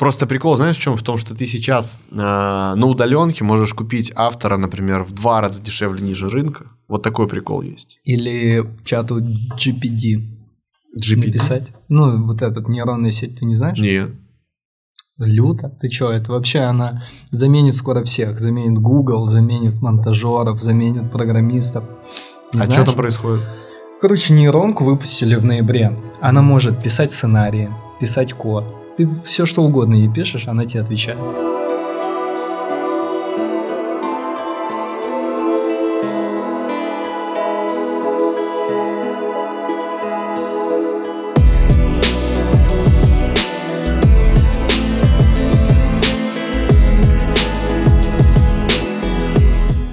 Просто прикол, знаешь, в чем? В том, что ты сейчас на удаленке можешь купить автора, например, в 2 раза дешевле ниже рынка. Вот такой прикол есть. Или чату GPT написать. Ну, вот этот нейронная сеть, ты не знаешь? Нет. Люто? Ты что, это вообще она заменит скоро всех. Заменит Google, заменит монтажеров, заменит программистов. Не знаешь? Что там происходит? Короче, нейронку выпустили в ноябре. Она может писать сценарии, писать код. Ты все что угодно ей пишешь, она тебе отвечает.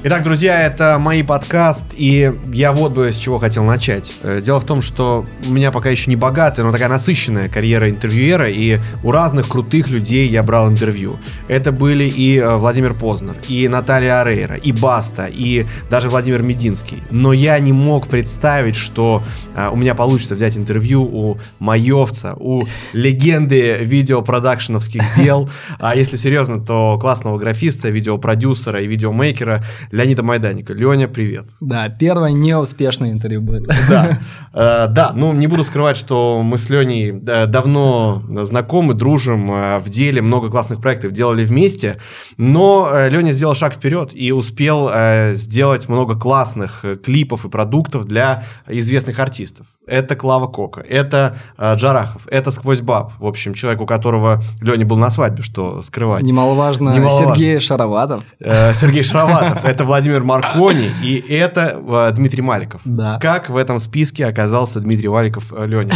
Итак, друзья, это МАИ подкаст, и я вот бы с чего хотел начать. Дело в том, что у меня пока еще не богатая, но такая насыщенная карьера интервьюера, и у разных крутых людей я брал интервью. Это были и Владимир Познер, и Наталья Орейро, и Баста, и даже Владимир Мединский. Но я не мог представить, что у меня получится взять интервью у маёвца, у легенды видеопродакшеновских дел, а если серьезно, то классного графиста, видеопродюсера и видеомейкера Леонида Майданика. Леня, привет. Да, первое неуспешное интервью будет. Да, ну не буду скрывать, что мы с Леней давно знакомы, дружим, в деле много классных проектов делали вместе, но Леня сделал шаг вперед и успел сделать много классных клипов и продуктов для известных артистов. Это Клава Кока, это Джарахов, это Sqwoz Bab, в общем, человек, у которого Леня был на свадьбе, что скрывать. Немаловажно. Сергей Шароватов. Сергей Шароватов, это Владимир Маркони и это Дмитрий Маликов. Да. Как в этом списке оказался Дмитрий Маликов, Леня?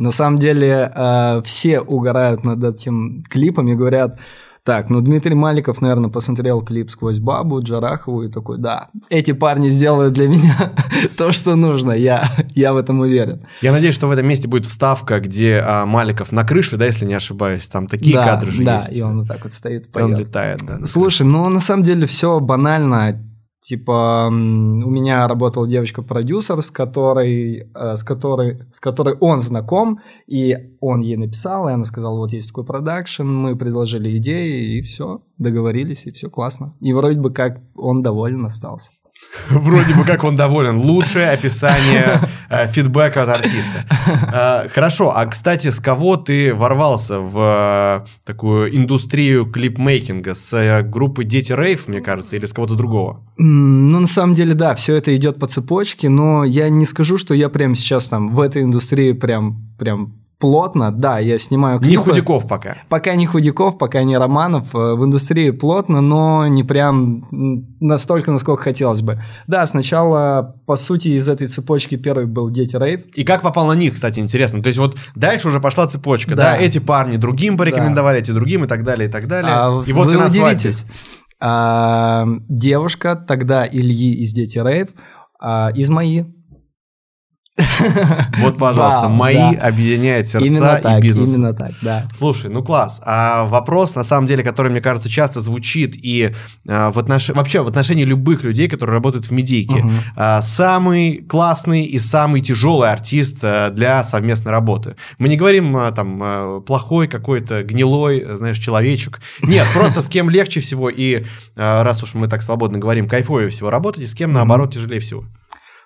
На самом деле все угорают над этим клипом и говорят, так, ну Дмитрий Маликов, наверное, посмотрел клип Sqwoz Bab, Джарахову и такой, да, эти парни сделают для меня то, что нужно, я в этом уверен. Я надеюсь, что в этом месте будет вставка, где Маликов на крыше, да, если не ошибаюсь, там такие кадры же есть. Да, и он вот так вот стоит, поет. Он летает, да. Слушай, ну на самом деле все банально. Типа, у меня работала девочка-продюсер, с которой он знаком, и он ей написал, и она сказала, вот есть такой продакшн, мы предложили идеи, и все, договорились, и все классно. И вроде бы как он доволен остался. Вроде бы как он доволен. Лучшее описание фидбэка от артиста. Хорошо, а, кстати, с кого ты ворвался в такую индустрию клипмейкинга? С группы «Дети Рейв», мне кажется, или с кого-то другого? Ну, на самом деле, да, все это идет по цепочке, но я не скажу, что я прямо сейчас там в этой индустрии прям плотно, да, я снимаю клипы. Не Худяков пока. Пока не Худяков, пока не Романов. В индустрии плотно, но не прям настолько, насколько хотелось бы. Да, сначала, по сути, из этой цепочки первый был «Дети Рейв». И как попал на них, кстати, интересно. То есть вот дальше уже пошла цепочка, да? Эти парни другим порекомендовали, эти другим и так далее, и так далее. И вот ты на свадьбе. Девушка тогда Ильи из «Дети Рейв», из «МАИ». Вот, пожалуйста, МАИ объединяет сердца и бизнес. Именно так, да. Слушай, ну класс. А вопрос, на самом деле, который, мне кажется, часто звучит и вообще в отношении любых людей, которые работают в медийке. Самый классный и самый тяжелый артист для совместной работы. Мы не говорим там плохой какой-то, гнилой, знаешь, человечек. Нет, просто с кем легче всего и, раз уж мы так свободно говорим, кайфовее всего работать, и с кем, наоборот, тяжелее всего.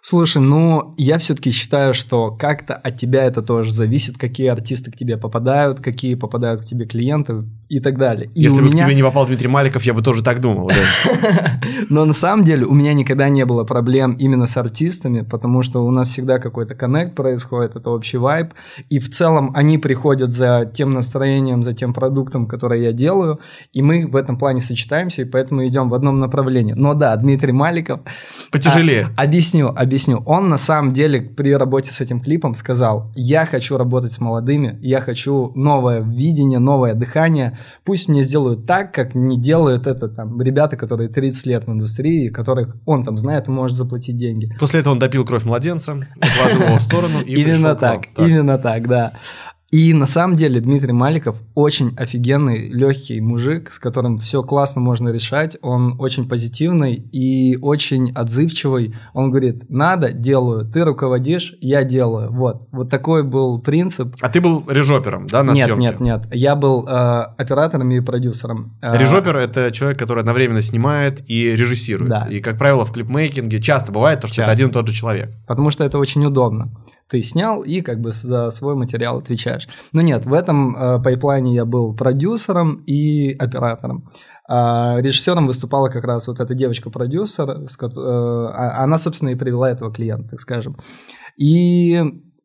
Слушай, ну, я все-таки считаю, что как-то от тебя это тоже зависит, какие артисты к тебе попадают, какие попадают к тебе клиенты и так далее. И если бы к тебе не попал Дмитрий Маликов, я бы тоже так думал. Но на самом деле у меня никогда не было проблем именно с артистами, потому что у нас всегда какой-то коннект происходит, это общий вайб, и в целом они приходят за тем настроением, за тем продуктом, который я делаю, и мы в этом плане сочетаемся, и поэтому идем в одном направлении. Но да, Дмитрий Маликов... Потяжелее. Объясню. Он на самом деле при работе с этим клипом сказал, я хочу работать с молодыми, я хочу новое видение, новое дыхание, пусть мне сделают так, как не делают это там ребята, которые 30 лет в индустрии, которых он там знает и может заплатить деньги. После этого он допил кровь младенца, отложил его в сторону и пришел к нам. Именно так, да. И на самом деле Дмитрий Маликов очень офигенный, легкий мужик, с которым все классно можно решать. Он очень позитивный и очень отзывчивый. Он говорит, надо, делаю, ты руководишь, я делаю. Вот такой был принцип. А ты был режопером, да, на съемке? Нет. Я был оператором и продюсером. Режопер – это человек, который одновременно снимает и режиссирует. Да. И, как правило, в клипмейкинге часто бывает то, что это один и тот же человек. Потому что это очень удобно. Ты снял и как бы за свой материал отвечаешь. Но нет, в этом пайплайне я был продюсером и оператором. Режиссером выступала как раз вот эта девочка-продюсер. Она, собственно, и привела этого клиента, так скажем. И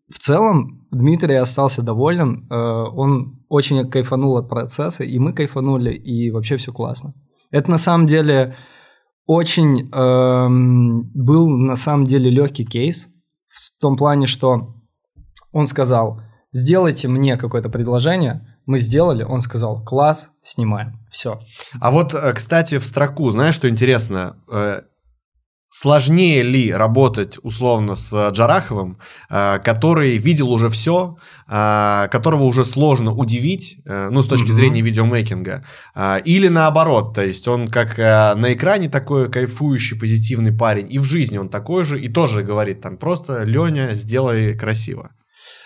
в целом Дмитрий остался доволен. Он очень кайфанул от процесса, и мы кайфанули, и вообще все классно. Это на самом деле очень был на самом деле легкий кейс. В том плане, что он сказал, сделайте мне какое-то предложение, мы сделали, он сказал, класс, снимаем, все. А вот, кстати, в строку, знаешь, что интересно, сложнее ли работать условно с Джараховым, который видел уже все, которого уже сложно удивить, ну, с точки зрения видеомейкинга, или наоборот, то есть он как на экране такой кайфующий, позитивный парень, и в жизни он такой же, и тоже говорит там просто «Леня, сделай красиво».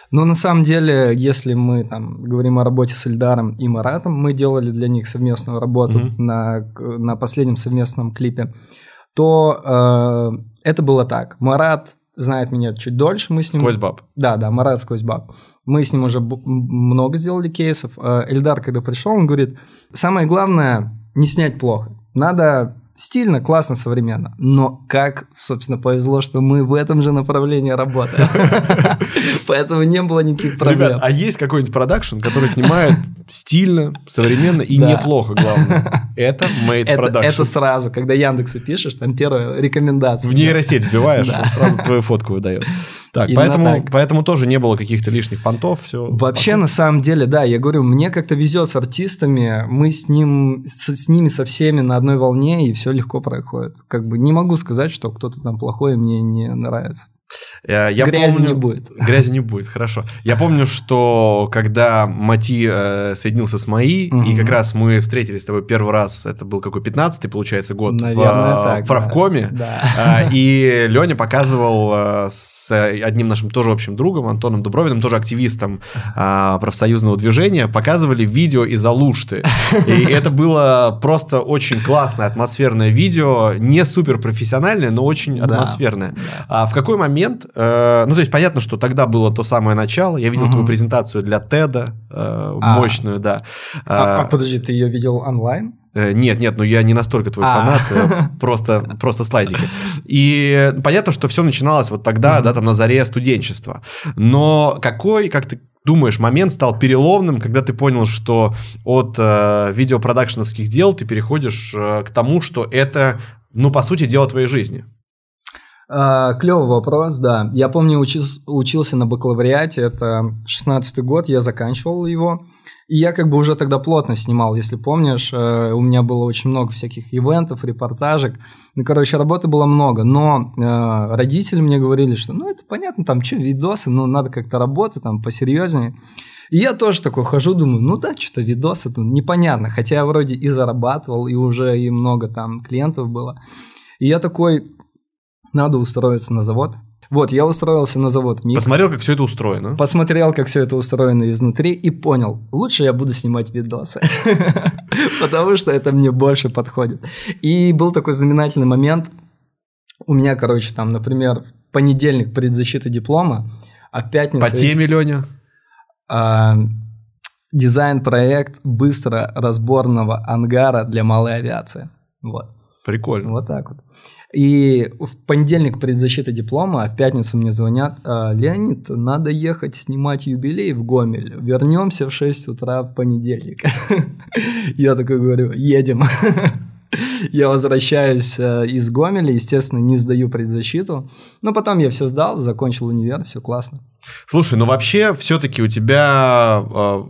Но на самом деле, если мы там говорим о работе с Ильдаром и Маратом, мы делали для них совместную работу на последнем совместном клипе, то это было так. Марат знает меня чуть дольше, мы с ним... Sqwoz Bab. Да, Марат Sqwoz Bab. Мы с ним уже много сделали кейсов. Эльдар, когда пришел, он говорит, самое главное, не снять плохо. Надо стильно, классно, современно. Но как, собственно, повезло, что мы в этом же направлении работаем. Поэтому не было никаких проблем. Ребят, а есть какой-нибудь продакшн, который снимает стильно, современно и неплохо, главное? Это made production. Это сразу, когда Яндексу пишешь, там первая рекомендация. В нейросеть вбиваешь, сразу твою фотку выдает. Так, поэтому тоже не было каких-то лишних понтов. Вообще, на самом деле, да, я говорю, мне как-то везет с артистами, мы с ними со всеми на одной волне, и все легко проходит. Как бы не могу сказать, что кто-то там плохой, мне не нравится. Грязи не будет. Грязи не будет, хорошо. Я помню, что когда Мати соединился с МАИ, и как раз мы встретились с тобой первый раз, это был какой, 15-й, получается, год, наверное, в правкоме, и Леня показывал с одним нашим тоже общим другом, Антоном Дубровиным, тоже активистом профсоюзного движения, показывали видео из Алушты. И это было просто очень классное, атмосферное видео, не суперпрофессиональное, но очень атмосферное. В какой момент ну, то есть, понятно, что тогда было то самое начало. Я видел твою презентацию для TED, мощную, да. Подожди, ты ее видел онлайн? Нет, ну я не настолько твой фанат, просто слайдики. И понятно, что все начиналось вот тогда, да, там на заре студенчества. Но какой, как ты думаешь, момент стал переломным, когда ты понял, что от видеопродакшеновских дел ты переходишь к тому, что это, ну, по сути, дело твоей жизни? Клевый вопрос, да. Я помню, учился на бакалавриате, это 16-й год, я заканчивал его, и я как бы уже тогда плотно снимал, если помнишь, у меня было очень много всяких ивентов, репортажек, ну, короче, работы было много, но родители мне говорили, что, ну, это понятно, там, что, видосы, ну, надо как-то работать, там, посерьезнее. И я тоже такой хожу, думаю, ну да, что-то видосы, тут непонятно, хотя я вроде и зарабатывал, и уже и много там клиентов было, и я такой... Надо устроиться на завод. Вот, я устроился на завод МИК. Посмотрел, как все это устроено. Посмотрел, как все это устроено изнутри, и понял, лучше я буду снимать видосы, потому что это мне больше подходит. И был такой знаменательный момент. У меня, короче, там, например, в понедельник предзащита диплома, а в пятницу... По теме, Леня? Дизайн-проект быстро разборного ангара для малой авиации. Вот. Прикольно. Вот так вот. И в понедельник предзащита диплома, а в пятницу мне звонят, Леонид, надо ехать снимать юбилей в Гомель, вернемся в 6 утра в понедельник. Я такой говорю, едем. Я возвращаюсь из Гомеля, естественно, не сдаю предзащиту, но потом я все сдал, закончил универ, все классно. Слушай, ну вообще все-таки у тебя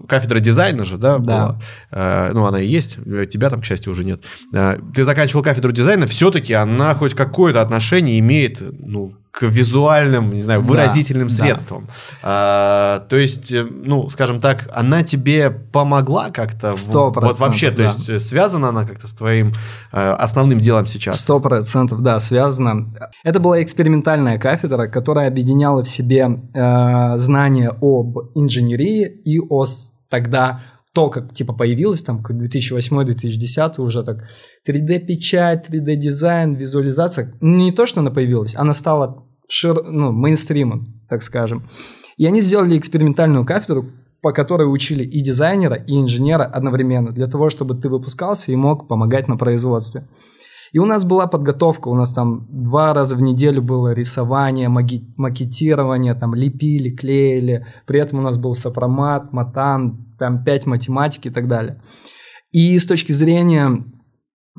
кафедра дизайна же, да, была? Ну, она и есть, тебя там, к счастью, уже нет. Ты заканчивал кафедру дизайна, все-таки она хоть какое-то отношение имеет, ну, к визуальным, не знаю, выразительным средствам. То есть, ну, скажем так, она тебе помогла как-то? 100%. Вот вообще, то есть, связана она как-то с твоим основным делом сейчас? 100%, да, связана. Это была экспериментальная кафедра, которая объединяла в себе знания об инженерии и о тогда... То, как типа появилось, там, как 2008-2010 уже так 3D-печать, 3D-дизайн, визуализация. Ну, не то, что она появилась, она стала мейнстримом, так скажем. И они сделали экспериментальную кафедру, по которой учили и дизайнера, и инженера одновременно, для того, чтобы ты выпускался и мог помогать на производстве. И у нас была подготовка, у нас там 2 раза в неделю было рисование, макетирование, там лепили, клеили, при этом у нас был сопромат, матан, там 5 математики и так далее. И с точки зрения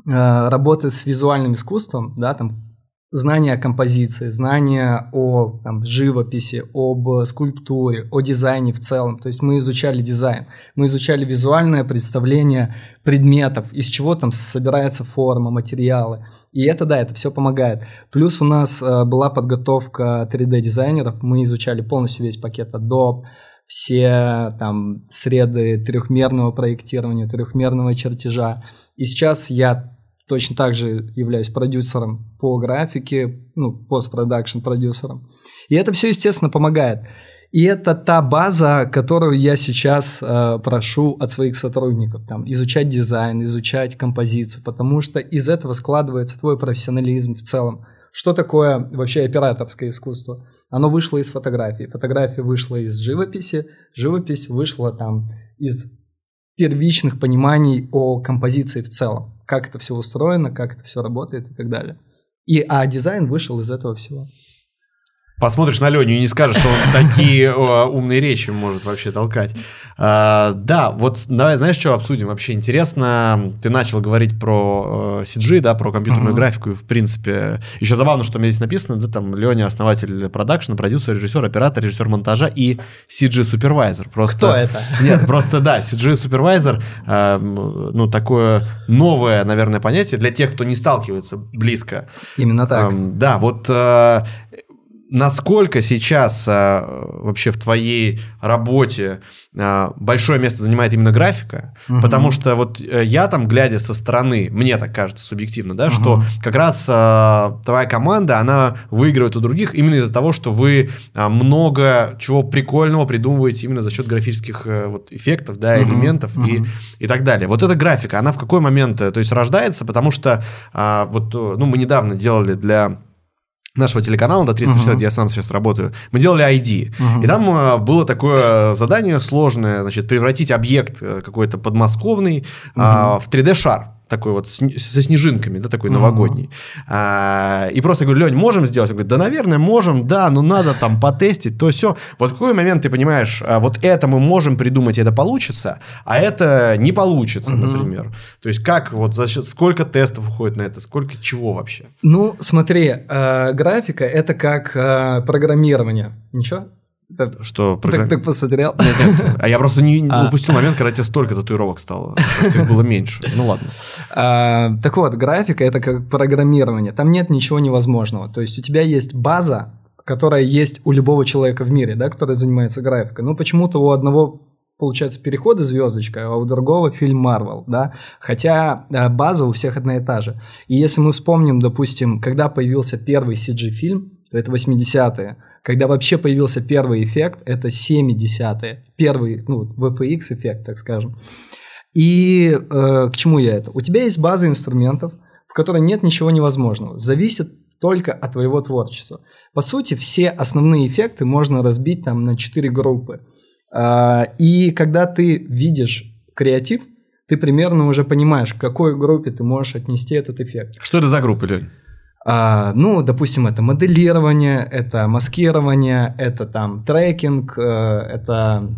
работы с визуальным искусством, да, там знания о композиции, знания о там, живописи, об скульптуре, о дизайне в целом. То есть мы изучали дизайн, мы изучали визуальное представление предметов, из чего там собирается форма, материалы. И это, да, это все помогает. Плюс у нас была подготовка 3D-дизайнеров, мы изучали полностью весь пакет Adobe, все там среды трехмерного проектирования, трехмерного чертежа. И сейчас я... Точно так же являюсь продюсером по графике, ну, постпродакшн-продюсером. И это все, естественно, помогает. И это та база, которую я сейчас прошу от своих сотрудников. Там, изучать дизайн, изучать композицию, потому что из этого складывается твой профессионализм в целом. Что такое вообще операторское искусство? Оно вышло из фотографии. Фотография вышла из живописи, живопись вышла там из... первичных пониманий о композиции в целом. Как это все устроено, как это все работает и так далее. А дизайн вышел из этого всего. Посмотришь на Леню и не скажешь, что он такие умные речи может вообще толкать. Да, вот давай, знаешь, что обсудим вообще? Интересно, ты начал говорить про CG, да, про компьютерную графику, и, в принципе, еще забавно, что у меня здесь написано, да, там, Леня, основатель продакшна, продюсер, режиссер, оператор, режиссер монтажа и CG-супервайзер. Просто... Кто это? Нет, просто, да, CG-супервайзер, ну, такое новое, наверное, понятие для тех, кто не сталкивается близко. Именно так. Да, вот... Насколько сейчас вообще в твоей работе большое место занимает именно графика? Потому что вот я там, глядя со стороны, мне так кажется субъективно, да, что как раз твоя команда, она выигрывает у других именно из-за того, что вы много чего прикольного придумываете именно за счет графических вот, эффектов, да, элементов и так далее. Вот эта графика, она в какой момент, то есть, рождается? Потому что вот, ну, мы недавно делали для... нашего телеканала, до 360, где я сам сейчас работаю, мы делали ID. И там было такое задание сложное, значит, превратить объект какой-то подмосковный в 3D-шар. Такой вот, со снежинками, да, такой новогодний. И просто говорю: Лень, можем сделать? Он говорит: да, наверное, можем, да, но надо там потестить, то все. Вот в какой момент ты понимаешь, вот это мы можем придумать, и это получится, а это не получится, например. То есть, как, вот, сколько тестов уходит на это, сколько чего вообще? Ну, смотри, графика – это как программирование. Ничего? Что, так посмотрел? Нет. А я просто не упустил момент, когда тебе столько татуировок стало. Просто их было меньше. Ну ладно. Так вот, графика – это как программирование. Там нет ничего невозможного. То есть у тебя есть база, которая есть у любого человека в мире, да, который занимается графикой. Ну почему-то у одного, получается, переходы звездочка, а у другого фильм Marvel, да. Хотя база у всех одна и та же. И если мы вспомним, допустим, когда появился первый CG-фильм, то это 80-е. Когда вообще появился первый эффект, это 70-е. Первый, ну, VFX-эффект, так скажем. И к чему я это? У тебя есть база инструментов, в которой нет ничего невозможного. Зависит только от твоего творчества. По сути, все основные эффекты можно разбить там, на 4 группы. И когда ты видишь креатив, ты примерно уже понимаешь, к какой группе ты можешь отнести этот эффект. Что это за группы, Лёнь? Ну, допустим, это моделирование, это маскирование, это там трекинг, это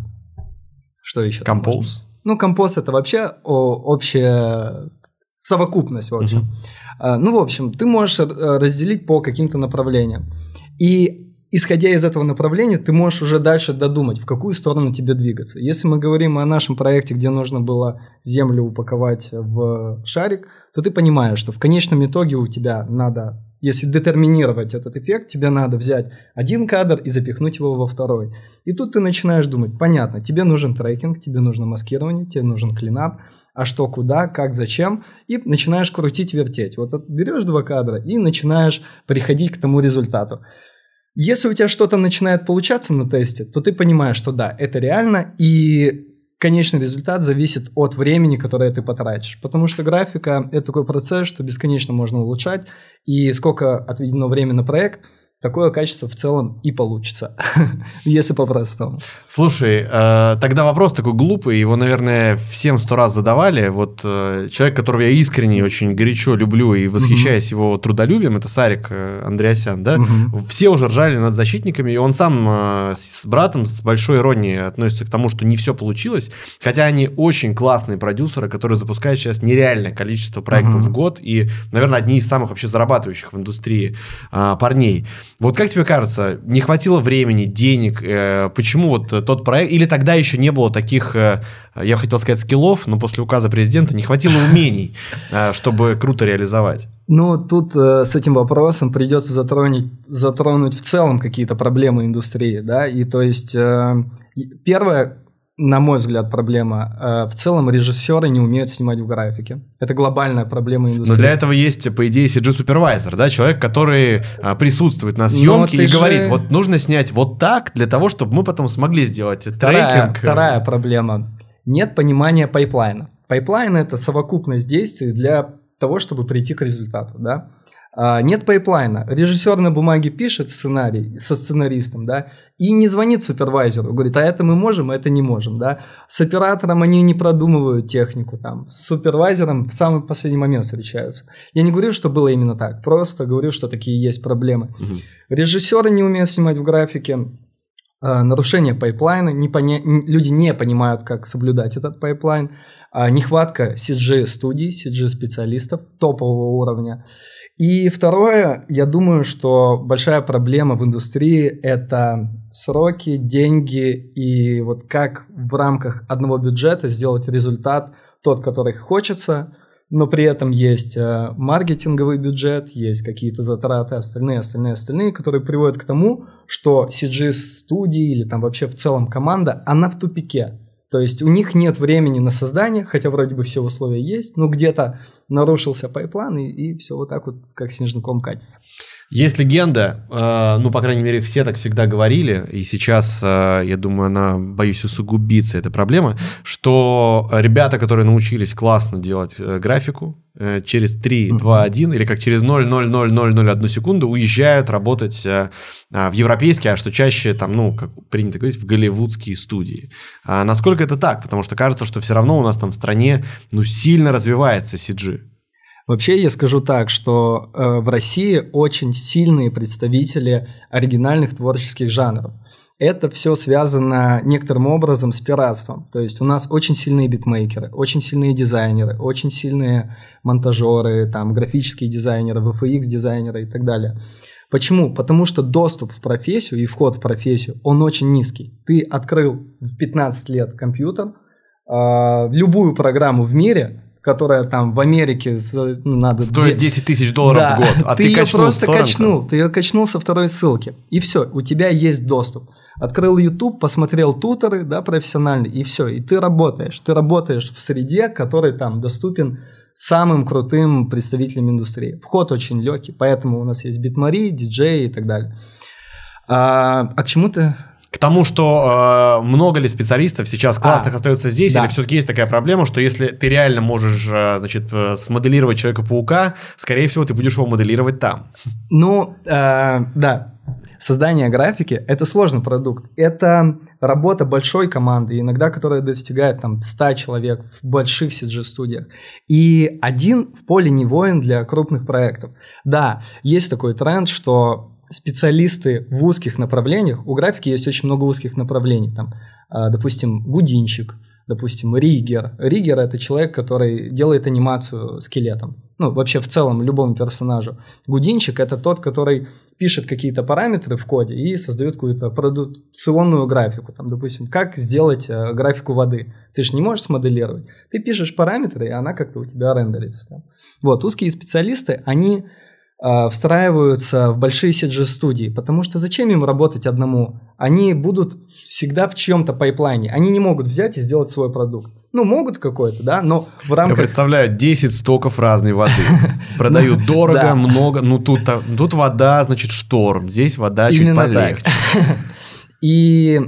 что еще? Композ. Ну, композ — это вообще общая совокупность, в общем. Ну, в общем, ты можешь разделить по каким-то направлениям. И исходя из этого направления, ты можешь уже дальше додумать, в какую сторону тебе двигаться. Если мы говорим о нашем проекте, где нужно было землю упаковать в шарик, то ты понимаешь, что в конечном итоге у тебя надо, если детерминировать этот эффект, тебе надо взять один кадр и запихнуть его во второй. И тут ты начинаешь думать, понятно, тебе нужен трекинг, тебе нужно маскирование, тебе нужен клинап, а что, куда, как, зачем, и начинаешь крутить, вертеть. Вот берешь два кадра и начинаешь приходить к тому результату. Если у тебя что-то начинает получаться на тесте, то ты понимаешь, что да, это реально, и конечный результат зависит от времени, которое ты потратишь. Потому что графика – это такой процесс, что бесконечно можно улучшать, и сколько отведено времени на проект, такое качество в целом и получится, если по-простому. Слушай, тогда вопрос такой глупый, его, наверное, всем 100 раз задавали. Вот человек, которого я искренне очень горячо люблю и восхищаюсь его трудолюбием, это Сарик Андреасян, да? Все уже ржали над защитниками, и он сам с братом с большой иронией относится к тому, что не все получилось, хотя они очень классные продюсеры, которые запускают сейчас нереальное количество проектов в год и, наверное, одни из самых вообще зарабатывающих в индустрии парней. Вот как тебе кажется, не хватило времени, денег, почему вот тот проект, или тогда еще не было таких, я хотел сказать, скиллов, но после указа президента не хватило умений, чтобы круто реализовать? Ну, тут с этим вопросом придется затронуть в целом какие-то проблемы индустрии, да, и то есть первое, на мой взгляд, проблема. В целом режиссеры не умеют снимать в графике. Это глобальная проблема индустрии. Но для этого есть, по идее, CG-супервайзер, да? Человек, который присутствует на съемке и говорит, вот нужно снять вот так, для того, чтобы мы потом смогли сделать трекинг. Вторая проблема. Нет понимания пайплайна. Пайплайн – это совокупность действий для того, чтобы прийти к результату, да? Нет пайплайна. Режиссер на бумаге пишет сценарий со сценаристом, да, и не звонит супервайзеру, говорит, а это мы можем, а это не можем, да. С оператором они не продумывают технику, там, с супервайзером в самый последний момент встречаются. Я не говорю, что было именно так, просто говорю, что такие есть проблемы. Режиссеры не умеют снимать в графике, нарушение пайплайна, люди не понимают, как соблюдать этот пайплайн, нехватка CG-студий, CG-специалистов топового уровня. И второе, я думаю, что большая проблема в индустрии – это сроки, деньги и вот как в рамках одного бюджета сделать результат, тот, который хочется, но при этом есть маркетинговый бюджет, есть какие-то затраты, остальные, которые приводят к тому, что CG-студии или там вообще в целом команда, она в тупике. То есть у них нет времени на создание, хотя вроде бы все условия есть, но где-то нарушился пайплайн, и все вот так вот, как снежный ком катится. Есть легенда, ну, по крайней мере, все так всегда говорили, и сейчас, я думаю, она, боюсь, усугубится, эта проблема, что ребята, которые научились классно делать графику, через 3, 2, 1, или как через 0,0001 секунду уезжают работать в европейские, а что чаще, там, ну, как принято говорить, в голливудские студии. А насколько это так? Потому что кажется, что все равно у нас там в стране, ну, сильно развивается CG. Вообще, я скажу так, что в России очень сильные представители оригинальных творческих жанров. Это все связано некоторым образом с пиратством. То есть у нас очень сильные битмейкеры, очень сильные дизайнеры, очень сильные монтажеры, там, графические дизайнеры, VFX-дизайнеры и так далее. Почему? Потому что доступ в профессию и вход в профессию, он очень низкий. Ты открыл в 15 лет компьютер, любую программу в мире, которая там в Америке надо стоит 10 тысяч долларов в год, а ты ее просто качнул, ты ее качнул со второй ссылки, и все, у тебя есть доступ. Открыл YouTube, посмотрел туторы, да, профессиональные, и все, и ты работаешь в среде, который там доступен самым крутым представителям индустрии. Вход очень легкий, поэтому у нас есть битмари, диджеи и так далее. А к чему ты? К тому, что много ли специалистов сейчас классных остается здесь, да. Или все-таки есть такая проблема, что если ты реально можешь, значит, смоделировать Человека-паука, скорее всего, ты будешь его моделировать там. Ну, да. Создание графики – это сложный продукт. Это работа большой команды, иногда которая достигает там 100 человек в больших CG-студиях. И один в поле не воин для крупных проектов. Да, есть такой тренд, что специалисты в узких направлениях, у графики есть очень много узких направлений, там, допустим, гудинчик, допустим, риггер. Риггер – это человек, который делает анимацию скелетом. ну, вообще в целом любому персонажу. Гудинчик – это тот, который пишет какие-то параметры в коде и создает какую-то продукционную графику. Там, допустим, как сделать графику воды. Ты же не можешь смоделировать. Ты пишешь параметры, и она как-то у тебя рендерится. Там. Вот, узкие специалисты, они встраиваются в большие CG-студии, потому что зачем им работать одному? Они будут всегда в чьем-то пайплайне. Они не могут взять и сделать свой продукт. Ну, могут какой-то, да, но в рамках... Я представляю, 10 стоков разной воды. Продают дорого, много, ну, тут вода, значит, шторм, здесь вода чуть полегче. И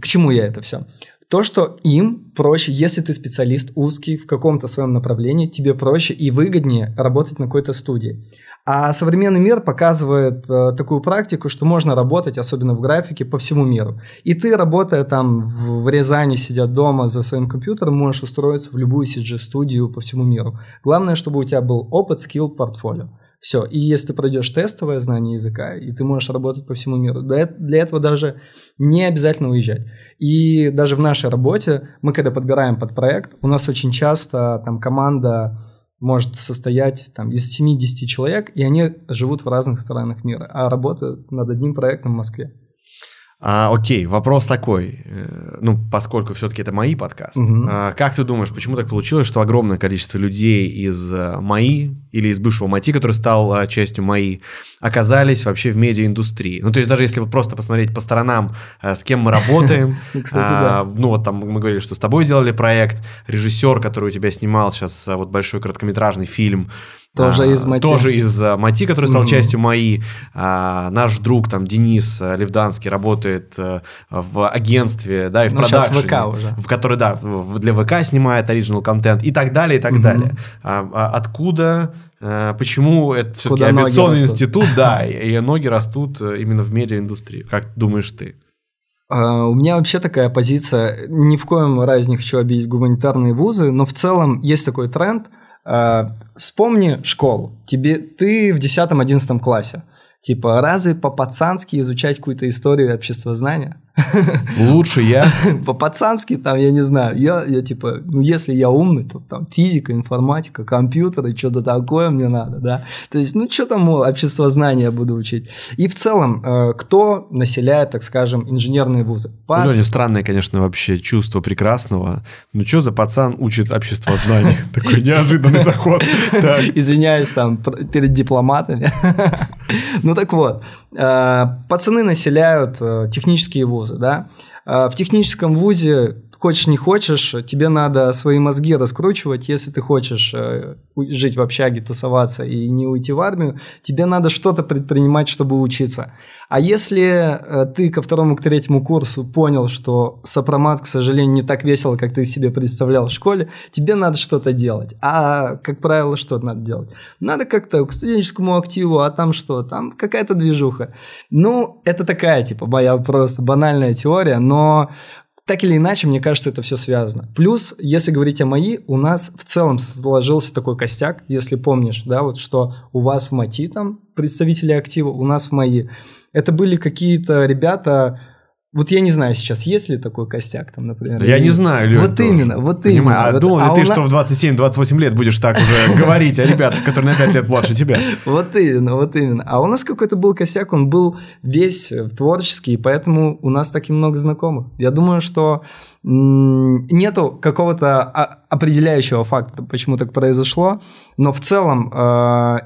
к чему я это все? То, что им проще, если ты специалист узкий в каком-то своем направлении, тебе проще и выгоднее работать на какой-то студии. А современный мир показывает такую практику, что можно работать, особенно в графике, по всему миру. И ты, работая там в Рязани, сидя дома за своим компьютером, можешь устроиться в любую CG-студию по всему миру. Главное, чтобы у тебя был опыт, скилл, портфолио. Все. И если ты пройдешь тестовое знание языка, и ты можешь работать по всему миру. Для этого даже не обязательно уезжать. И даже в нашей работе, мы когда подбираем под проект, у нас очень часто там команда... может состоять там, из 70 человек, и они живут в разных странах мира, а работают над одним проектом в Москве. Окей, вопрос такой, ну, поскольку все-таки это МАИ подкаст, как ты думаешь, почему так получилось, что огромное количество людей из МАИ или из бывшего МАТИ, который стал частью МАИ, оказались вообще в медиаиндустрии? Ну, то есть даже если вот просто посмотреть по сторонам, с кем мы работаем, ну, вот там мы говорили, что с тобой делали проект, режиссер, который у тебя снимал сейчас вот большой короткометражный фильм, тоже из МАТИ. Тоже из МАТИ, который стал частью МАИ. Наш друг там Денис Левданский работает в агентстве, да, и в продакшене. Сейчас ВК уже. В который, да, для ВК снимает оригинал контент и так далее, и так далее. Откуда, почему это все-таки авиационный институт, да, и ноги растут именно в медиаиндустрии? Как думаешь ты? У меня вообще такая позиция. Ни в коем разе не хочу обидеть гуманитарные вузы, но в целом есть такой тренд. Вспомни школу. Ты в 10-11 классе. Типа, разве по-пацански изучать какую-то историю обществознания? Лучше я. По-пацански, там, я не знаю. Я типа, ну, если я умный, то там физика, информатика, компьютеры, что-то такое мне надо, да. То есть, ну, что там обществознание буду учить? И в целом, кто населяет, так скажем, инженерные вузы? Лёня, странное, конечно, вообще чувство прекрасного. Ну, что за пацан учит обществознание? Такой неожиданный заход. Извиняюсь, там, перед дипломатами. Ну, так вот, пацаны населяют технические вузы. Да? В техническом вузе, хочешь не хочешь, тебе надо свои мозги раскручивать. Если ты хочешь жить в общаге, тусоваться и не уйти в армию, тебе надо что-то предпринимать, чтобы учиться. А если ты ко второму, к третьему курсу понял, что сопромат, к сожалению, не так весело, как ты себе представлял в школе, тебе надо что-то делать. А, как правило, что надо делать? Надо как-то к студенческому активу, а там что? Там какая-то движуха. Ну, это такая, типа, моя просто банальная теория, но... Так или иначе, мне кажется, это все связано. Плюс, если говорить о МАИ, у нас в целом сложился такой костяк, если помнишь, да, вот что у вас в МАТИ там представители актива, у нас в МАИ. Это были какие-то ребята... Вот я не знаю сейчас, есть ли такой костяк там, например. Я не знаю, Лёнь. Вот именно, вот именно. А думал ли ты, что в 27-28 лет будешь так уже говорить о ребятах, которые на 5 лет младше тебя? Вот именно, вот именно. А у нас какой-то был костяк, он был весь творческий, поэтому у нас так и много знакомых. Я думаю, что нету какого-то определяющего факта, почему так произошло, но в целом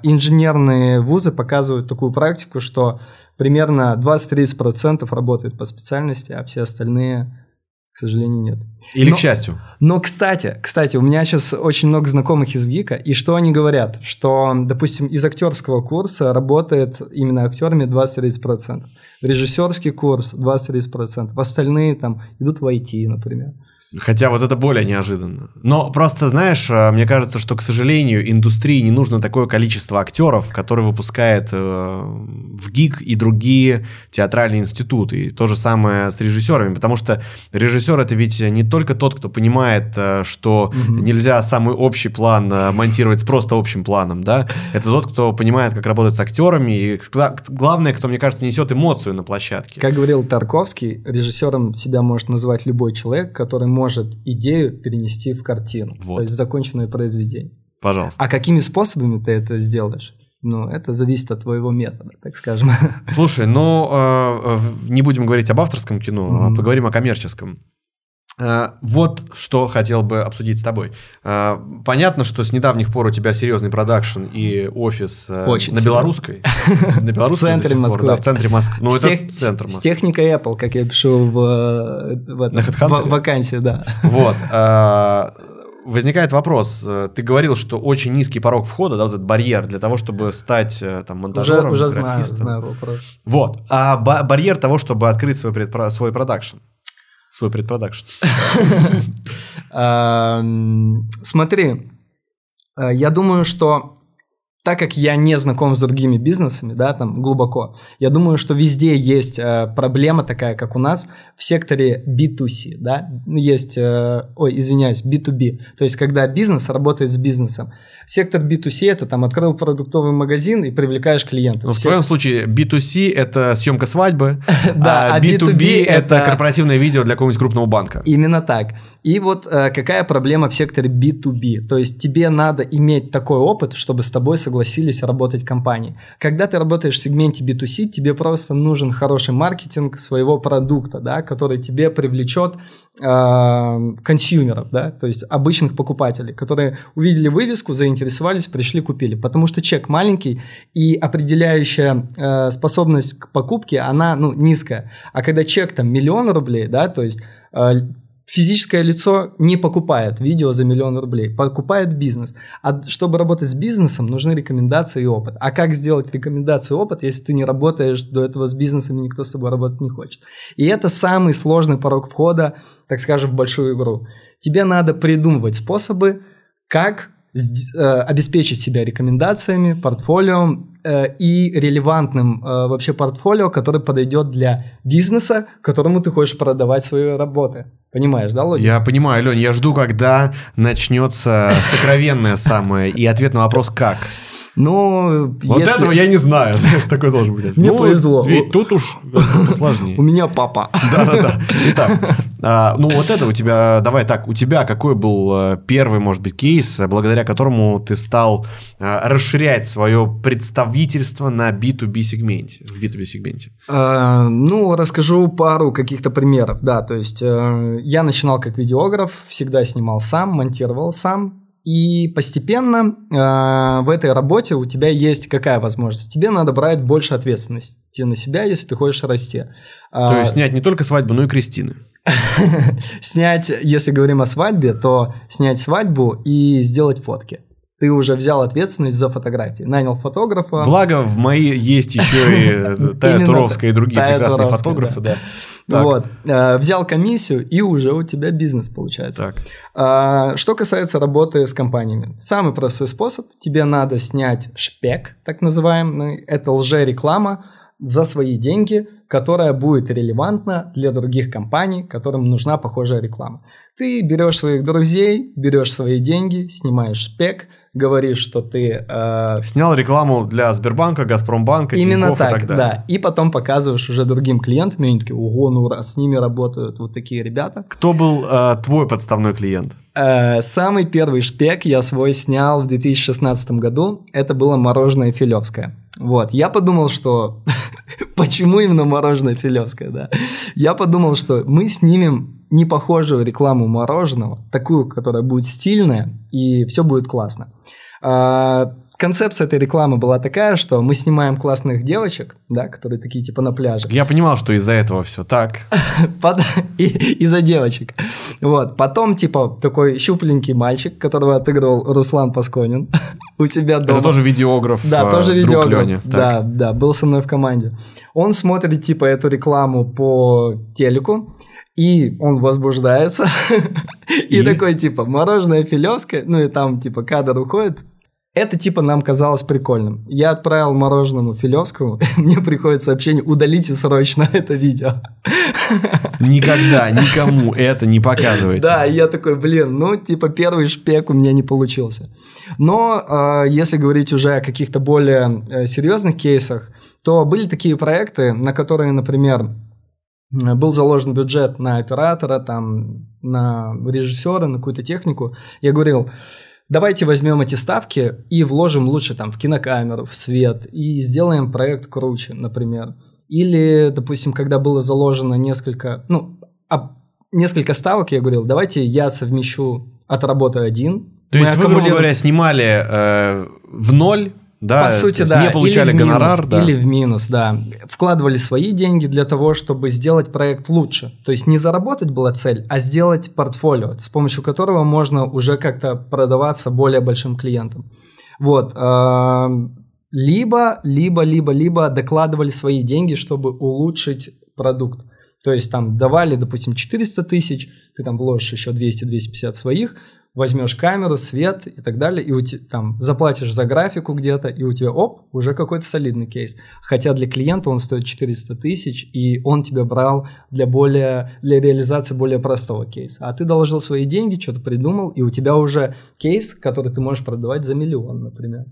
инженерные вузы показывают такую практику, что примерно 20-30% работают по специальности, а все остальные, к сожалению, нет. Или к счастью. Но, кстати, у меня сейчас очень много знакомых из ВГИКа, и что они говорят? Что, допустим, из актерского курса работает именно актерами 20-30%, режиссерский курс 20-30%, остальные там идут в IT, например. Хотя вот это более неожиданно. Но просто, знаешь, мне кажется, что, к сожалению, индустрии не нужно такое количество актеров, которые выпускает ВГИК и другие театральные институты. И то же самое с режиссерами, потому что режиссер — это ведь не только тот, кто понимает, что нельзя самый общий план монтировать с просто общим планом, да? Это тот, кто понимает, как работать с актерами, и главное, кто, мне кажется, несет эмоцию на площадке. Как говорил Тарковский, режиссером себя может называть любой человек, который может идею перенести в картину, вот. То есть в законченное произведение. Пожалуйста. А какими способами ты это сделаешь? Ну, это зависит от твоего метода, так скажем. Слушай, ну, не будем говорить об авторском кино, а поговорим о коммерческом. Вот что хотел бы обсудить с тобой. Понятно, что с недавних пор у тебя серьезный продакшн и офис на Белорусской. В центре Москвы. В центре Москвы. С техникой Apple, как я пишу в вакансии, да. Вот. Возникает вопрос. Ты говорил, что очень низкий порог входа, да, вот этот барьер для того, чтобы стать там монтажером, уже графистом. Знаю вопрос. Вот. А барьер того, чтобы открыть свой продакшн. Свой предпродакшн. Смотри, я думаю, что так как я не знаком с другими бизнесами, да, там глубоко, я думаю, что везде есть проблема такая, как у нас в секторе B2C, да, есть, B2B, то есть когда бизнес работает с бизнесом. Сектор B2C – это там открыл продуктовый магазин и привлекаешь клиентов. Но в твоем случае B2C – это съемка свадьбы, а B2B – это корпоративное видео для какого-нибудь крупного банка. Именно так. И вот какая проблема в секторе B2B? То есть тебе надо иметь такой опыт, чтобы с тобой согласились работать компании. Когда ты работаешь в сегменте B2C, тебе просто нужен хороший маркетинг своего продукта, да, который тебе привлечет консюмеров, да, то есть обычных покупателей, которые увидели вывеску, заинтересовались, пришли, купили. Потому что чек маленький, и определяющая способность к покупке, она, ну, низкая. А когда чек там 1 000 000 рублей, да, то есть... Физическое лицо не покупает видео за 1 000 000 рублей, покупает бизнес. А чтобы работать с бизнесом, нужны рекомендации и опыт. А как сделать рекомендацию и опыт, если ты не работаешь до этого с бизнесом, и никто с тобой работать не хочет? И это самый сложный порог входа, так скажем, в большую игру. Тебе надо придумывать способы, как обеспечить себя рекомендациями, портфолио и релевантным вообще портфолио, который подойдет для бизнеса, которому ты хочешь продавать свои работы. Понимаешь, да, Лодя? Я понимаю, Лёнь, я жду, когда начнется сокровенное самое и ответ на вопрос «как?». Ну, вот если... этого я не знаю, знаешь, такой должен быть. Мне повезло. Ведь тут уж посложнее. У меня папа. Да-да-да. Итак, ну вот это у тебя, давай так, у тебя какой был первый, может быть, кейс, благодаря которому ты стал расширять свое представительство на B2B-сегменте, в B2B-сегменте? Ну, расскажу пару каких-то примеров, да, то есть я начинал как видеограф, всегда снимал сам, монтировал сам. И постепенно в этой работе у тебя есть какая возможность? Тебе надо брать больше ответственности на себя, если ты хочешь расти. То есть снять не только свадьбу, но и крестины. Снять, если говорим о свадьбе, то снять свадьбу и сделать фотки. Ты уже взял ответственность за фотографии, нанял фотографа. Благо в МАИ есть еще и Тая Туровская и другие прекрасные фотографы. Вот, взял комиссию, и уже у тебя бизнес получается. Что касается работы с компаниями. Самый простой способ, тебе надо снять шпек, так называемый, это лжереклама за свои деньги, которая будет релевантна для других компаний, которым нужна похожая реклама. Ты берешь своих друзей, берешь свои деньги, снимаешь шпек, говоришь, что ты... снял рекламу для Сбербанка, Газпромбанка, Тинькофф и так далее. Да. И потом показываешь уже другим клиентам, и они такие, ого, ну раз с ними работают вот такие ребята. Кто был твой подставной клиент? Самый первый шпек я свой снял в 2016 году. Это было «Мороженое Филевское». Вот, я подумал, что... Почему именно «Мороженое Филевское», да? Я подумал, что мы снимем непохожую рекламу мороженого, такую, которая будет стильная, и все будет классно. Концепция этой рекламы была такая, что мы снимаем классных девочек, да, которые такие типа на пляже. Я понимал, что из-за этого все так. Из-за девочек. Вот. Потом типа такой щупленький мальчик, которого отыгрывал Руслан Пасконин у себя дома. Это тоже видеограф. Да, тоже видеограф. Да, да, был со мной в команде. Он смотрит типа эту рекламу по телеку. И он возбуждается, и такой типа «Мороженое Филевское», ну и там типа кадр уходит. Это типа нам казалось прикольным. Я отправил «Мороженому Филевскому», мне приходит сообщение: удалите срочно это видео. Никогда никому это не показывайте. Да, я такой, блин, ну типа первый шпек у меня не получился. Но если говорить уже о каких-то более серьезных кейсах, то были такие проекты, на которые, например, был заложен бюджет на оператора, там, на режиссера, на какую-то технику. Я говорил, давайте возьмем эти ставки и вложим лучше там в кинокамеру, в свет, и сделаем проект круче, например. Или, допустим, когда было заложено несколько ставок, я говорил, давайте я совмещу от работы один. То есть вы, грубо говоря, снимали в ноль, да? По сути, да. Не получали гонорар, да? Или в минус, да. Вкладывали свои деньги для того, чтобы сделать проект лучше. То есть не заработать была цель, а сделать портфолио, с помощью которого можно уже как-то продаваться более большим клиентам. Вот. Либо докладывали свои деньги, чтобы улучшить продукт. То есть там давали, допустим, 400 тысяч, ты там вложишь еще 200-250 своих, возьмешь камеру, свет и так далее, и там заплатишь за графику где-то, и у тебя, оп, уже какой-то солидный кейс. Хотя для клиента он стоит 400 тысяч, и он тебя брал для реализации более простого кейса. А ты доложил свои деньги, что-то придумал, и у тебя уже кейс, который ты можешь продавать за миллион, например.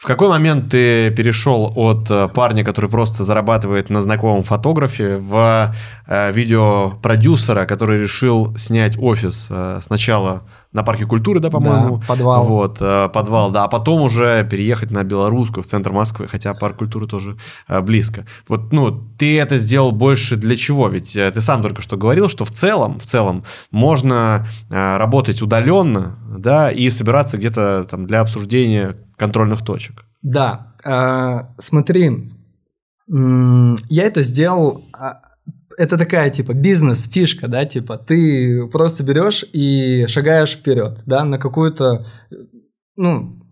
В какой момент ты перешел от парня, который просто зарабатывает на знакомом фотографе, в видеопродюсера, который решил снять офис сначала на Парке культуры, да, по-моему? Да, подвал. Вот, подвал, да, а потом уже переехать на Белорусскую, в центр Москвы, хотя Парк культуры тоже близко. Вот, ты это сделал больше для чего? Ведь ты сам только что говорил, что в целом можно работать удаленно, да, и собираться где-то там для обсуждения контрольных точек. Да, смотри, я это сделал, это такая типа бизнес-фишка, да, типа ты просто берешь и шагаешь вперед, да, на какую-то,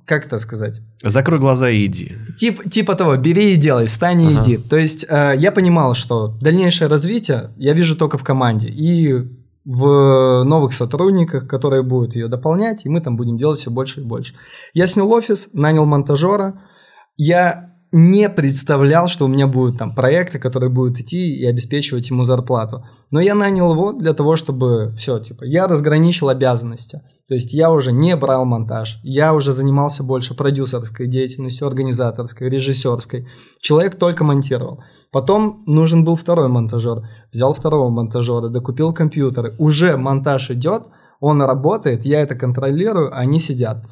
как это сказать? Закрой глаза и иди. Типа того, бери и делай, встань и иди. То есть я понимал, что дальнейшее развитие я вижу только в команде и в новых сотрудниках, которые будут ее дополнять, и мы там будем делать все больше и больше. Я снял офис, нанял монтажера, я не представлял, что у меня будут там проекты, которые будут идти и обеспечивать ему зарплату. Но я нанял его для того, чтобы все, типа, я разграничил обязанности. То есть я уже не брал монтаж, я уже занимался больше продюсерской деятельностью, организаторской, режиссерской. Человек только монтировал. Потом нужен был второй монтажер. Взял второго монтажера, докупил компьютеры. Уже монтаж идет, он работает, я это контролирую, они сидят.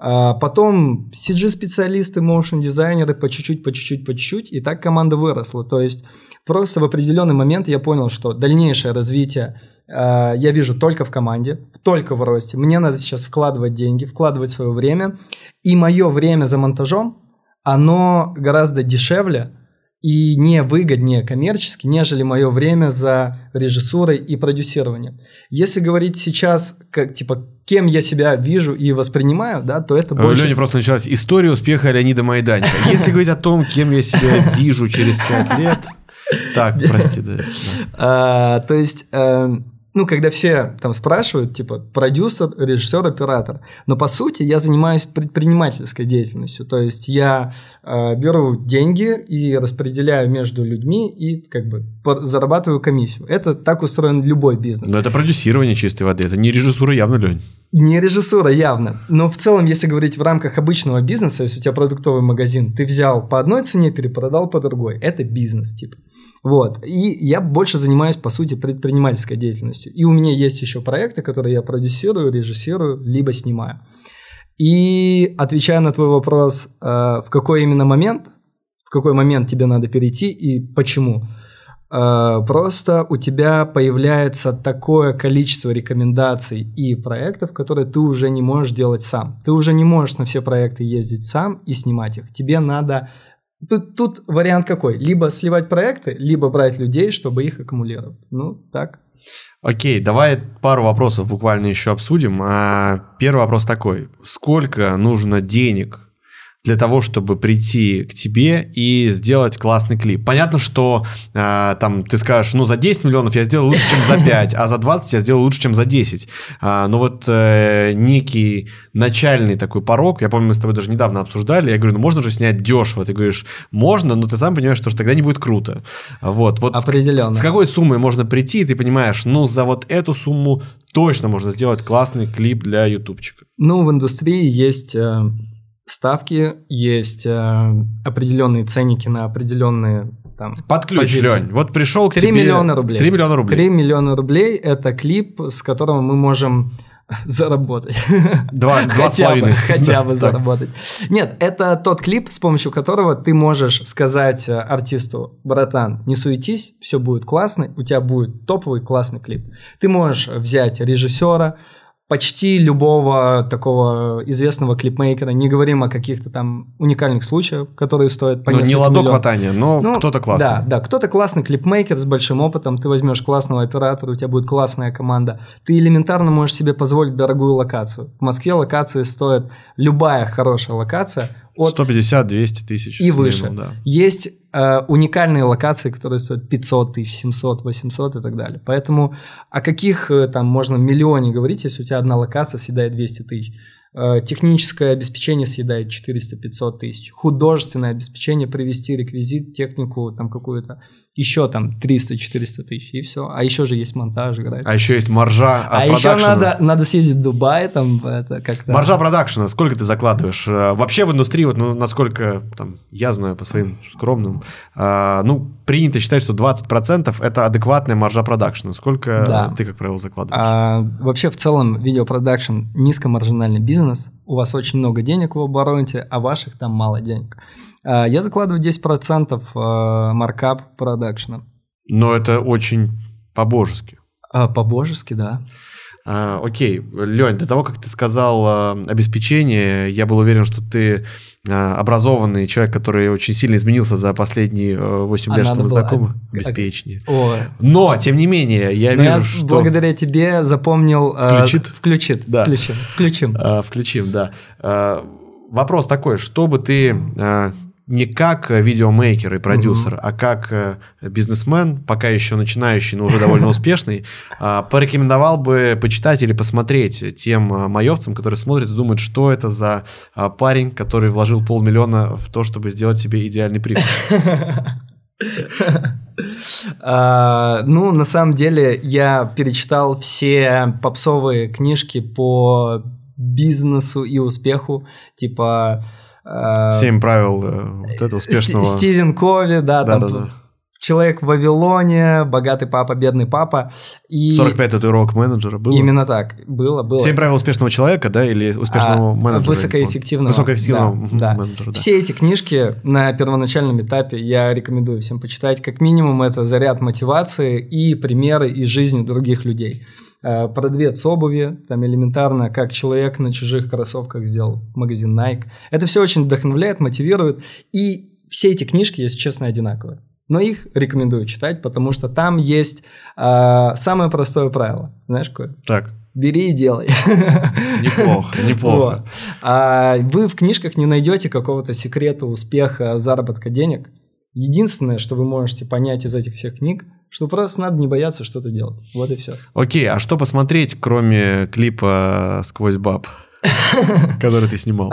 Потом CG-специалисты, моушн-дизайнеры по чуть-чуть, и так команда выросла. То есть просто в определенный момент я понял, что дальнейшее развитие я вижу только в команде, только в росте. Мне надо сейчас вкладывать деньги, вкладывать свое время. И мое время за монтажом, оно гораздо дешевле и невыгоднее коммерчески, нежели мое время за режиссурой и продюсированием. Если говорить сейчас, как типа кем я себя вижу и воспринимаю, да, то это больше... Леня просто началась история успеха Леонида Майданика. Если говорить о том, кем я себя вижу через 5 лет... Так, прости, да. То есть, когда все там спрашивают, типа, продюсер, режиссер, оператор. Но, по сути, я занимаюсь предпринимательской деятельностью. То есть, я беру деньги и распределяю между людьми и, зарабатываю комиссию. Это так устроен любой бизнес. Но это продюсирование чистой воды. Это не режиссура явно, Лень. Не режиссура, явно. Но в целом, если говорить в рамках обычного бизнеса, если у тебя продуктовый магазин, ты взял по одной цене, перепродал по другой. Это бизнес, типа. Вот. И я больше занимаюсь, по сути, предпринимательской деятельностью. И у меня есть еще проекты, которые я продюсирую, режиссирую, либо снимаю. И отвечая на твой вопрос, в какой момент тебе надо перейти и почему? Просто у тебя появляется такое количество рекомендаций и проектов, которые ты уже не можешь делать сам. Ты уже не можешь на все проекты ездить сам и снимать их. Тебе надо... Тут вариант какой? Либо сливать проекты, либо брать людей, чтобы их аккумулировать. Так. Окей, давай пару вопросов буквально еще обсудим. Первый вопрос такой. Сколько нужно денег для того, чтобы прийти к тебе и сделать классный клип? Понятно, что там ты скажешь, за 10 миллионов я сделаю лучше, чем за 5, а за 20 я сделаю лучше, чем за 10. Некий начальный такой порог, я помню, мы с тобой даже недавно обсуждали, я говорю, можно же снять дешево? Ты говоришь, можно, но ты сам понимаешь, что тогда не будет круто. Вот определенно. С какой суммой можно прийти, и ты понимаешь, за вот эту сумму точно можно сделать классный клип для ютубчика? В индустрии есть... ставки, есть определенные ценники на определенные там позиции. Лёнь, вот пришел к тебе... 3 миллиона рублей. 3 миллиона рублей – это клип, с которого мы можем заработать. Два с половиной. Хотя бы заработать. Нет, это тот клип, с помощью которого ты можешь сказать артисту: братан, не суетись, все будет классно, у тебя будет топовый классный клип. Ты можешь взять режиссера, почти любого такого известного клипмейкера, не говорим о каких-то там уникальных случаях, которые стоят по несколько миллионов. Ну, не Ладо Квотани, но кто-то классный. Да, кто-то классный клипмейкер с большим опытом, ты возьмешь классного оператора, у тебя будет классная команда. Ты элементарно можешь себе позволить дорогую локацию. В Москве локации стоят, любая хорошая локация, от 150-200 тысяч. И выше. Да. Есть уникальные локации, которые стоят 500 тысяч, 700, 800 и так далее. Поэтому о каких там можно миллионе говорить, если у тебя одна локация съедает 200 тысяч. Техническое обеспечение съедает 400-500 тысяч. Художественное обеспечение, привести реквизит, технику там какую-то, еще там 300-400 тысяч, и все. А еще же есть монтаж, играть. А еще есть маржа от продакшена. А еще надо съездить в Дубай, там это как-то... Маржа продакшена, сколько ты закладываешь? Вообще в индустрии, вот ну, насколько там, я знаю по своим скромным, ну, принято считать, что 20% это адекватная маржа продакшена. Сколько ты, как правило, закладываешь? Вообще в целом видеопродакшн низкомаржинальный бизнес. У вас очень много денег в обороте, а ваших там мало денег. Я закладываю 10% маркап продакшена. Но это очень по-божески. По-божески, да. Окей, Лёнь, до того, как ты сказал обеспечение, я был уверен, что ты образованный человек, который очень сильно изменился за последние 8 лет, что мы знакомы. Обеспечение. Но, тем не менее, я вижу, что... благодаря тебе запомнил... Включит. Да. Включим. Включим, да. Вопрос такой, чтобы ты... не как видеомейкер и продюсер, а как бизнесмен, пока еще начинающий, но уже довольно успешный, порекомендовал бы почитать или посмотреть тем маевцам, которые смотрят и думают, что это за парень, который вложил полмиллиона в то, чтобы сделать себе идеальный приз. Ну, на самом деле, я перечитал все попсовые книжки по бизнесу и успеху, типа... 7 правил вот этого успешного... Стивен Кови, да. Человек в Вавилоне, богатый папа, бедный папа. И... 45 татуировок менеджера было? Именно так, было. 7 правил успешного человека, да, или успешного менеджера? Высокоэффективного менеджера, да. Все эти книжки на первоначальном этапе я рекомендую всем почитать. Как минимум, это заряд мотивации и примеры из жизни других людей. Продавец обуви, там элементарно, как человек на чужих кроссовках сделал магазин Nike. Это все очень вдохновляет, мотивирует. И все эти книжки, если честно, одинаковые. Но их рекомендую читать, потому что там есть самое простое правило. Знаешь, какое? Так. Бери и делай. Неплохо. Вы в книжках не найдете какого-то секрета успеха, заработка денег. Единственное, что вы можете понять из этих всех книг, что просто надо не бояться что-то делать. Вот и все. Окей, а что посмотреть, кроме клипа «Sqwoz Bab», который ты снимал?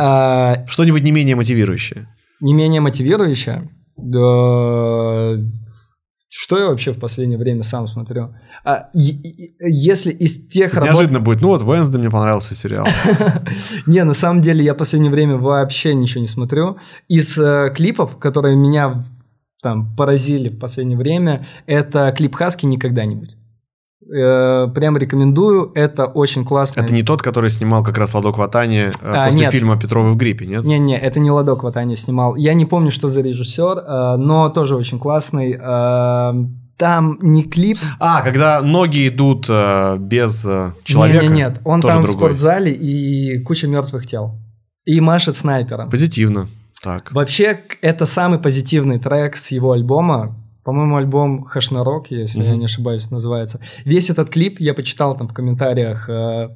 Что-нибудь не менее мотивирующее? Не менее мотивирующее? Что я вообще в последнее время сам смотрю? Если из тех работ... Неожиданно будет. Ну вот, Wednesday мне понравился сериал. Не, на самом деле я в последнее время вообще ничего не смотрю. Из клипов, которые меня... там, поразили в последнее время, это клип Хаски «Никогда-нибудь». Прям рекомендую, это очень классно. Это не тот, который снимал как раз Ладо Квотани после фильма «Петровы в гриппе», нет? Не, это не Ладо Квотани снимал. Я не помню, что за режиссер, но тоже очень классный. Там не клип... когда ноги идут без человека. Нет, он там другой. В спортзале и куча мертвых тел. И машет снайпером. Позитивно. Так. Вообще, это самый позитивный трек с его альбома. По-моему, альбом «Хашнарок», если я не ошибаюсь, называется. Весь этот клип, я почитал там в комментариях,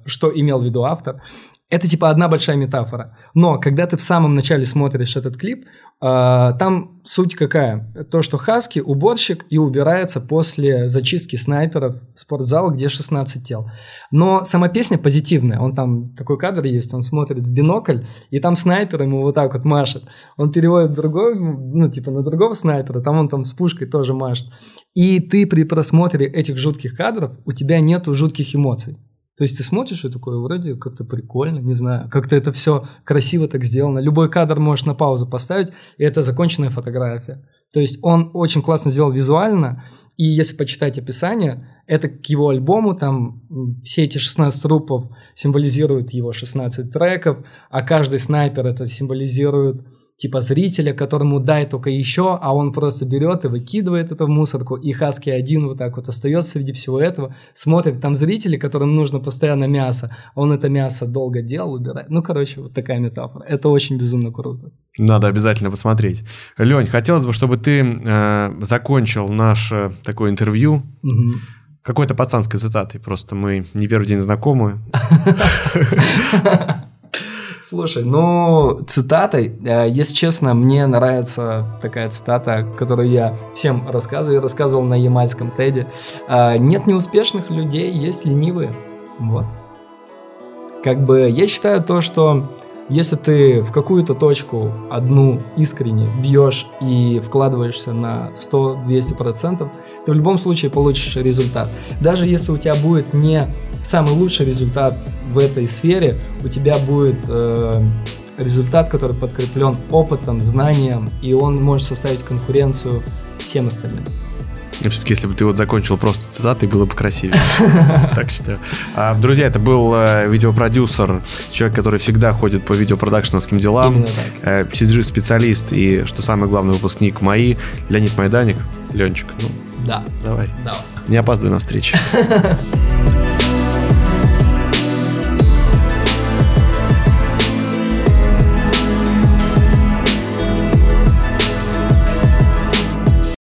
что имел в виду автор. Это типа одна большая метафора. Но когда ты в самом начале смотришь этот клип, там суть какая? То, что Хаски уборщик и убирается после зачистки снайперов в спортзал, где 16 тел. Но сама песня позитивная. Он там, такой кадр есть, он смотрит в бинокль, и там снайпер ему вот так вот машет. Он переводит другой, ну типа на другого снайпера, там он там с пушкой тоже машет. И ты при просмотре этих жутких кадров, у тебя нету жутких эмоций. То есть ты смотришь и такой, вроде как-то прикольно, не знаю, как-то это все красиво так сделано. Любой кадр можешь на паузу поставить, и это законченная фотография. То есть он очень классно сделал визуально, и если почитать описание, это к его альбому, там все эти 16 трупов символизируют его 16 треков, а каждый снайпер это символизирует типа зрителя, которому дай только еще, а он просто берет и выкидывает это в мусорку, и Хаски один вот так вот остается среди всего этого, смотрит, там зрители, которым нужно постоянно мясо, а он это мясо долго делал, убирает. Ну, короче, вот такая метафора. Это очень безумно круто. Надо обязательно посмотреть. Лень, хотелось бы, чтобы ты закончил наше такое интервью какой-то пацанской цитатой. Просто мы не первый день знакомы. Слушай, ну, цитатой, если честно, мне нравится такая цитата, которую я всем рассказываю, рассказывал на ямальском TED. Нет неуспешных людей, есть ленивые. Вот. Как бы я считаю то, что если ты в какую-то точку одну искренне бьешь и вкладываешься на 100-200%, ты в любом случае получишь результат. Даже если у тебя будет не самый лучший результат в этой сфере, у тебя будет результат, который подкреплен опытом, знанием, и он может составить конкуренцию всем остальным. Но все-таки, если бы ты вот закончил просто цитатой, было бы красивее. Так считаю. Друзья, это был видеопродюсер, человек, который всегда ходит по видеопродакшновским делам, CG-специалист и, что самое главное, выпускник МАИ, Леонид Майданик. Ленчик, ну, да. Давай. Не опаздывай на встречу.